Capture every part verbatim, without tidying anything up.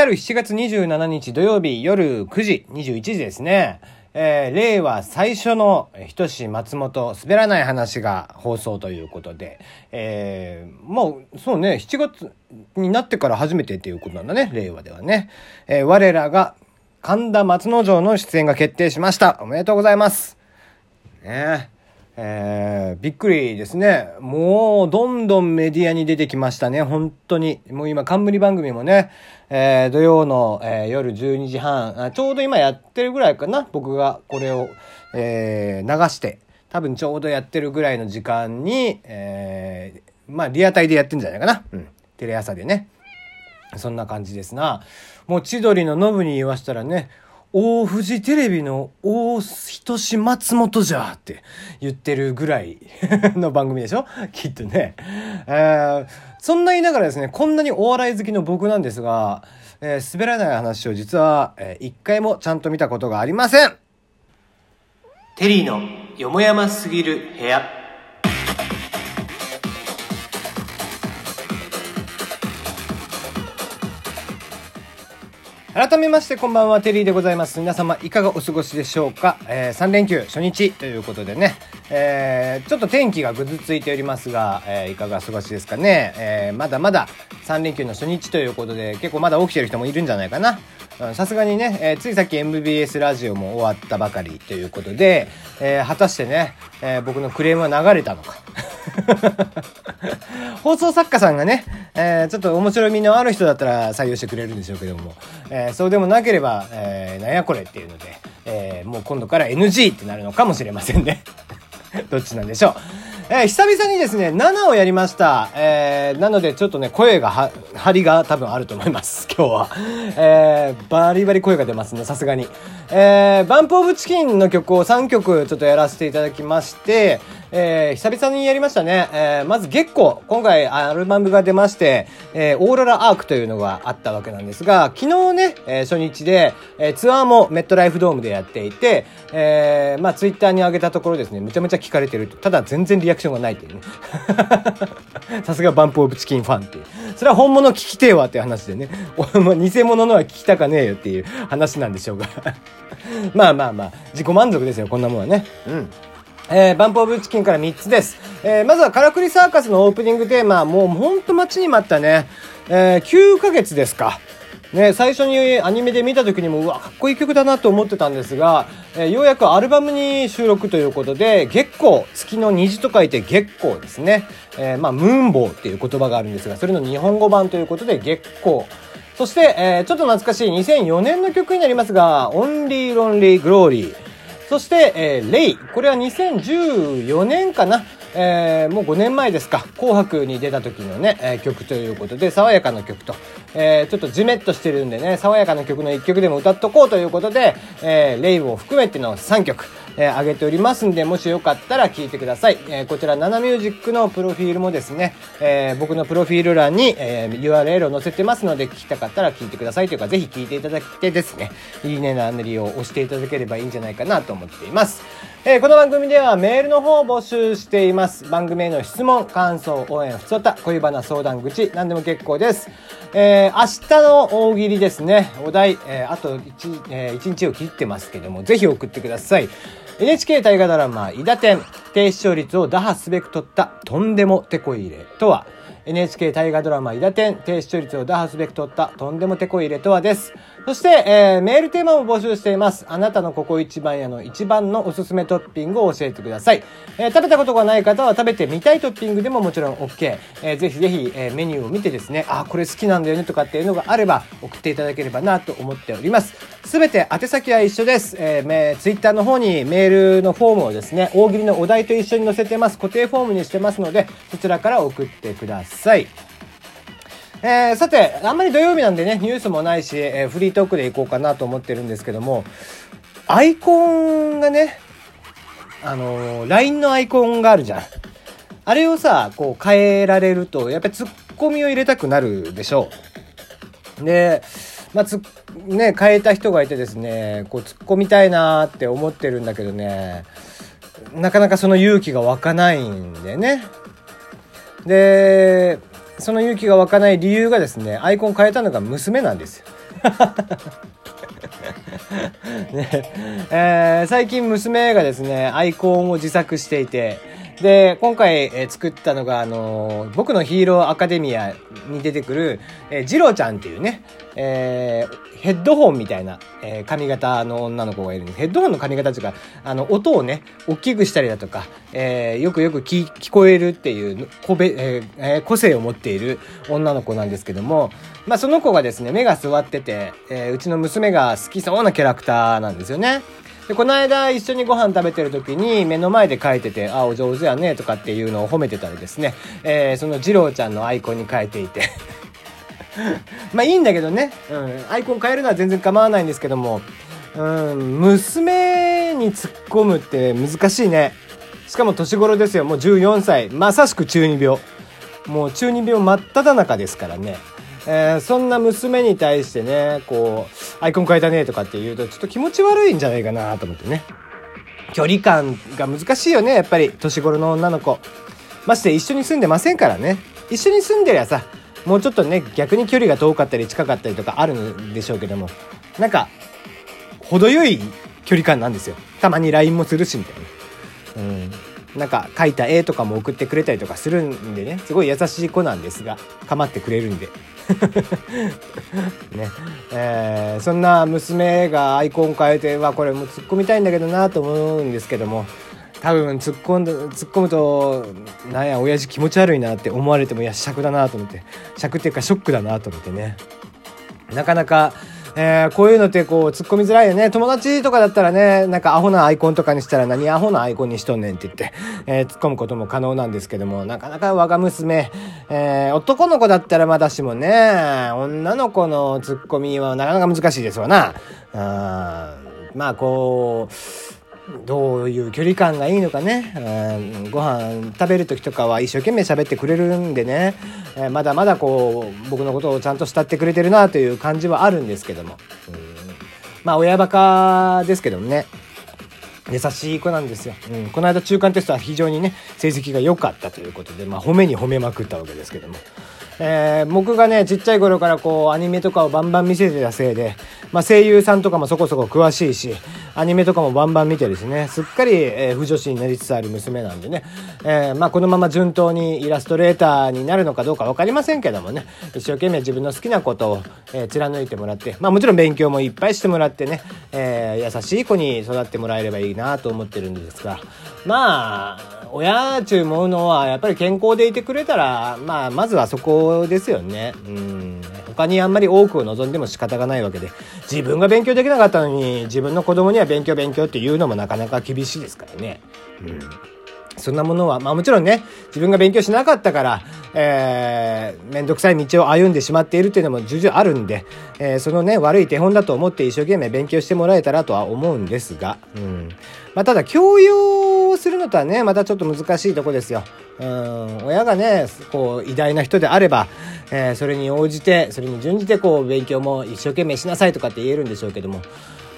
来るしちがつにじゅうしちにち土曜日夜くじ、にじゅういちじですね、えー、令和最初のひとし松本滑らない話が放送ということで、えー、もうそうね、しちがつになってから初めてっていうことなんだね、令和ではね、えー、我らが神田松之丞の出演が決定しました。おめでとうございますねえ。えー、びっくりですね。もうどんどんメディアに出てきましたね。本当にもう今冠番組もね、えー、土曜の、えー、夜じゅうにじはん、ちょうど今やってるぐらいかな、僕がこれを、えー、流して多分ちょうどやってるぐらいの時間に、えー、まあリアタイでやってんじゃないかな、うん、テレ朝でね、そんな感じですな。もう千鳥のノブに言わしたらね、大富士テレビの大人松本じゃって言ってるぐらいの番組でしょ、きっとね、えー、そんな言いながらですね、こんなにお笑い好きの僕なんですが、えー、滑らない話を実は、えー、一回もちゃんと見たことがありません。テリーのよもやますぎる部屋。改めましてこんばんは、テリーでございます。皆様いかがお過ごしでしょうか、えー、さん連休初日ということでね、えー、ちょっと天気がぐずついておりますが、えー、いかがお過ごしですかね、えー、まだまださん連休の初日ということで結構まだ起きてる人もいるんじゃないかな。さすがにね、えー、ついさっき エムビーエス ラジオも終わったばかりということで、えー、果たしてね、えー、僕のクレームは流れたのか放送作家さんがね、えー、ちょっと面白みのある人だったら採用してくれるんでしょうけども、えー、そうでもなければ、えー、なんやこれっていうので、えー、もう今度から エヌジー ってなるのかもしれませんねどっちなんでしょう。えー、久々にですねななをやりました、えー、なのでちょっとね声がは張りが多分あると思います今日は、えー、バリバリ声が出ますね、さすがに。えー、バンプオブチキンの曲をさんきょくちょっとやらせていただきまして、えー、久々にやりましたね。えー、まず月光、今回アルバムが出まして、えー、オーロラアークというのがあったわけなんですが、昨日ね、えー、初日で、えー、ツアーもメットライフドームでやっていて、えー、まあツイッターに上げたところですね、むちゃむちゃ聞かれてると、ただ全然リアクションがないっていうねさすがバンプオブチキンファンっていう、それは本物聞きてえわっていう話でね偽物のは聞きたかねえよっていう話なんでしょうがまあまあまあ自己満足ですよ、こんなもんはね。うん。えー、バンプオブチキンからみっつです。えー、まずはカラクリサーカスのオープニングテーマ、もうほんと待ちに待ったね。えー、きゅうかげつですか。ね、最初にアニメで見た時にもうわかっこいい曲だなと思ってたんですが、えー、ようやくアルバムに収録ということで、月光、月の虹と書いて月光ですね。えー、まあムーンボウっていう言葉があるんですが、それの日本語版ということで月光。そして、えー、ちょっと懐かしいにせんよねんの曲になりますが、オンリーロンリーグローリー。そして、えー、レイ。これはにせんじゅうよねんかな。えー、もうごねんまえですか。紅白に出た時のね、えー、曲ということで、爽やかな曲と、えー、ちょっとジメッとしてるんでね、爽やかな曲のいっきょくでも歌っとこうということで、えー、レイを含めてのさんきょく、えー、上げておりますんで、もしよかったら聴いてください。えー、こちら、ナナミュージックのプロフィールもですね、えー、僕のプロフィール欄に、えー、ユーアールエル を載せてますので、聴きたかったら聴いてくださいというか、ぜひ聴いていただいてですね、いいねななりを押していただければいいんじゃないかなと思っています。えー、この番組ではメールの方を募集しています。番組への質問、感想、応援、ふつおた、恋バナ、相談、愚痴、何でも結構です。えー、明日の大喜利ですね、お題、えー、あと 1,、えー、いちにちを切ってますけども、ぜひ送ってください。 エヌエイチケー 大河ドラマイダテン、低視聴率を打破すべく取ったとんでもてこ入れとは。 エヌエイチケー 大河ドラマイダテン、低視聴率を打破すべく取ったとんでもてこ入れとはです。そして、えー、メールテーマも募集しています。あなたのここ一番屋の一番のおすすめトッピングを教えてください。えー、食べたことがない方は食べてみたいトッピングでももちろん OK、えー、ぜひぜひ、えー、メニューを見てですね、あこれ好きなんだよねとかっていうのがあれば送っていただければなと思っております。すべて宛先は一緒です。えー、Twitter の方にメールのフォームをですね、大喜利のお題と一緒に載せてます。固定フォームにしてますので、そちらから送ってください。えー、さて、あんまり土曜日なんでね、ニュースもないし、えー、フリートークでいこうかなと思ってるんですけども、アイコンがね、あのー、ライン のアイコンがあるじゃん。あれをさ、こう変えられると、やっぱりツッコミを入れたくなるでしょう。で、まあ、つ、ね、変えた人がいてですね、こうツッコみたいなーって思ってるんだけどね、なかなかその勇気が湧かないんでね。で、その勇気が湧かない理由がですね、アイコン変えたのが娘なんですよねえー、最近娘がですねアイコンを自作していて、で今回、えー、作ったのが、あのー、僕のヒーローアカデミアに出てくる、えー、ジロちゃんっていうね、えー、ヘッドホンみたいな、えー、髪型の女の子がいるんです。ヘッドホンの髪型というか、あの音をね大きくしたりだとか、えー、よくよく 聞, 聞こえるっていう個別、えー、個性を持っている女の子なんですけども、まあ、その子がですね目が座ってて、えー、うちの娘が好きそうなキャラクターなんですよね。でこの間一緒にご飯食べてる時に目の前で描いてて、あお上手やねとかっていうのを褒めてたらですね、えー、その二郎ちゃんのアイコンに変えていてまあいいんだけどね、うん、アイコン変えるのは全然構わないんですけども、うん、娘に突っ込むって難しいね。しかも年頃ですよ。もうじゅうよんさい、まさしく中二病、もう中二病真っ只中ですからね。えー、そんな娘に対してね、こうアイコン変えたねとかって言うとちょっと気持ち悪いんじゃないかなと思ってね。距離感が難しいよね、やっぱり年頃の女の子。まして一緒に住んでませんからね。一緒に住んでりゃさ、もうちょっとね逆に距離が遠かったり近かったりとかあるんでしょうけども、なんか程よい距離感なんですよ。たまに ライン もするしみたいな、うんなんか描いた絵とかも送ってくれたりとかするんでね、すごい優しい子なんですが構ってくれるんでねえー、そんな娘がアイコン変えてはこれも突っ込みたいんだけどなと思うんですけども、多分突っ込んだ突っ込むとなんや親父気持ち悪いなって思われても、いや尺だなと思って、尺っていうかショックだなと思ってね。なかなか、えー、こういうのってこう突っ込みづらいよね。友達とかだったらね、なんかアホなアイコンとかにしたら何アホなアイコンにしとんねんって言って、えー、突っ込むことも可能なんですけども、なかなか我が娘、えー、男の子だったらまだしもね、女の子の突っ込みはなかなか難しいですわな。あまあこうどういう距離感がいいのかね。ご飯食べる時とかは一生懸命喋ってくれるんでね、えー、まだまだこう僕のことをちゃんと慕ってくれてるなという感じはあるんですけども、うんまあ親バカですけどもね、優しい子なんですよ、うん、この間中間テストは非常にね成績が良かったということで、まあ、褒めに褒めまくったわけですけども、えー、僕がねちっちゃい頃からこうアニメとかをバンバン見せてたせいで、まあ、声優さんとかもそこそこ詳しいし、アニメとかもバンバン見てですね、すっかり、えー、不女子になりつつある娘なんでね、えーまあ、このまま順当にイラストレーターになるのかどうか分かりませんけどもね、一生懸命自分の好きなことを、えー、貫いてもらって、まあ、もちろん勉強もいっぱいしてもらってね、えー、優しい子に育ってもらえればいいなと思ってるんですが、まあ親ちゅうものはやっぱり健康でいてくれたら、まあまずはそこですよね。うん他にあんまり多くを望んでも仕方がないわけで、自分が勉強できなかったのに自分の子供には勉強勉強っていうのもなかなか厳しいですからね。うんそんなものはまあもちろんね、自分が勉強しなかったから、えー、めんどくさい道を歩んでしまっているっていうのも重々あるんで、えー、そのね悪い手本だと思って一生懸命勉強してもらえたらとは思うんですが、うんまあ、ただ教養をするのとはねまたちょっと難しいとこですよ。うん親がねこう偉大な人であれば、えー、それに応じてそれに準じてこう勉強も一生懸命しなさいとかって言えるんでしょうけども、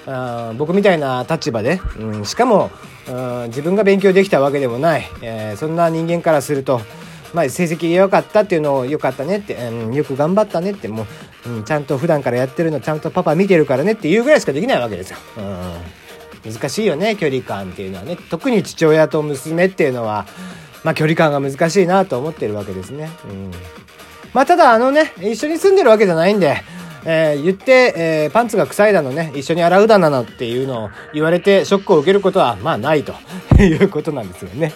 あ僕みたいな立場で、うん、しかも、うん、自分が勉強できたわけでもない、えー、そんな人間からすると、まあ、成績良かったっていうのを良かったねって、うん、よく頑張ったねってもう、うん、ちゃんと普段からやってるのちゃんとパパ見てるからねっていうぐらいしかできないわけですよ、うん、難しいよね距離感っていうのはね。特に父親と娘っていうのは、まあ、距離感が難しいなと思ってるわけですね、うんまあ、ただあのね一緒に住んでるわけじゃないんで、えー、言って、えー、パンツが臭いだのね一緒に洗うだなのっていうのを言われてショックを受けることはまあないということなんですよね。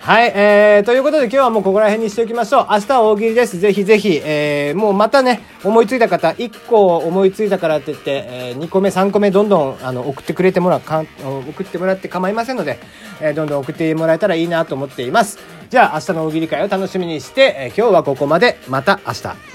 はい、えー、ということで今日はもうここら辺にしておきましょう。明日は大喜利です。ぜひぜひ、えー、もうまたね思いついた方いっこ思いついたからって言って、えー、にこめさんこめどんどんあの送ってくれてもらうか送ってもらって構いませんので、えー、どんどん送ってもらえたらいいなと思っています。じゃあ明日の大喜利会を楽しみにして、えー、今日はここまで。また明日。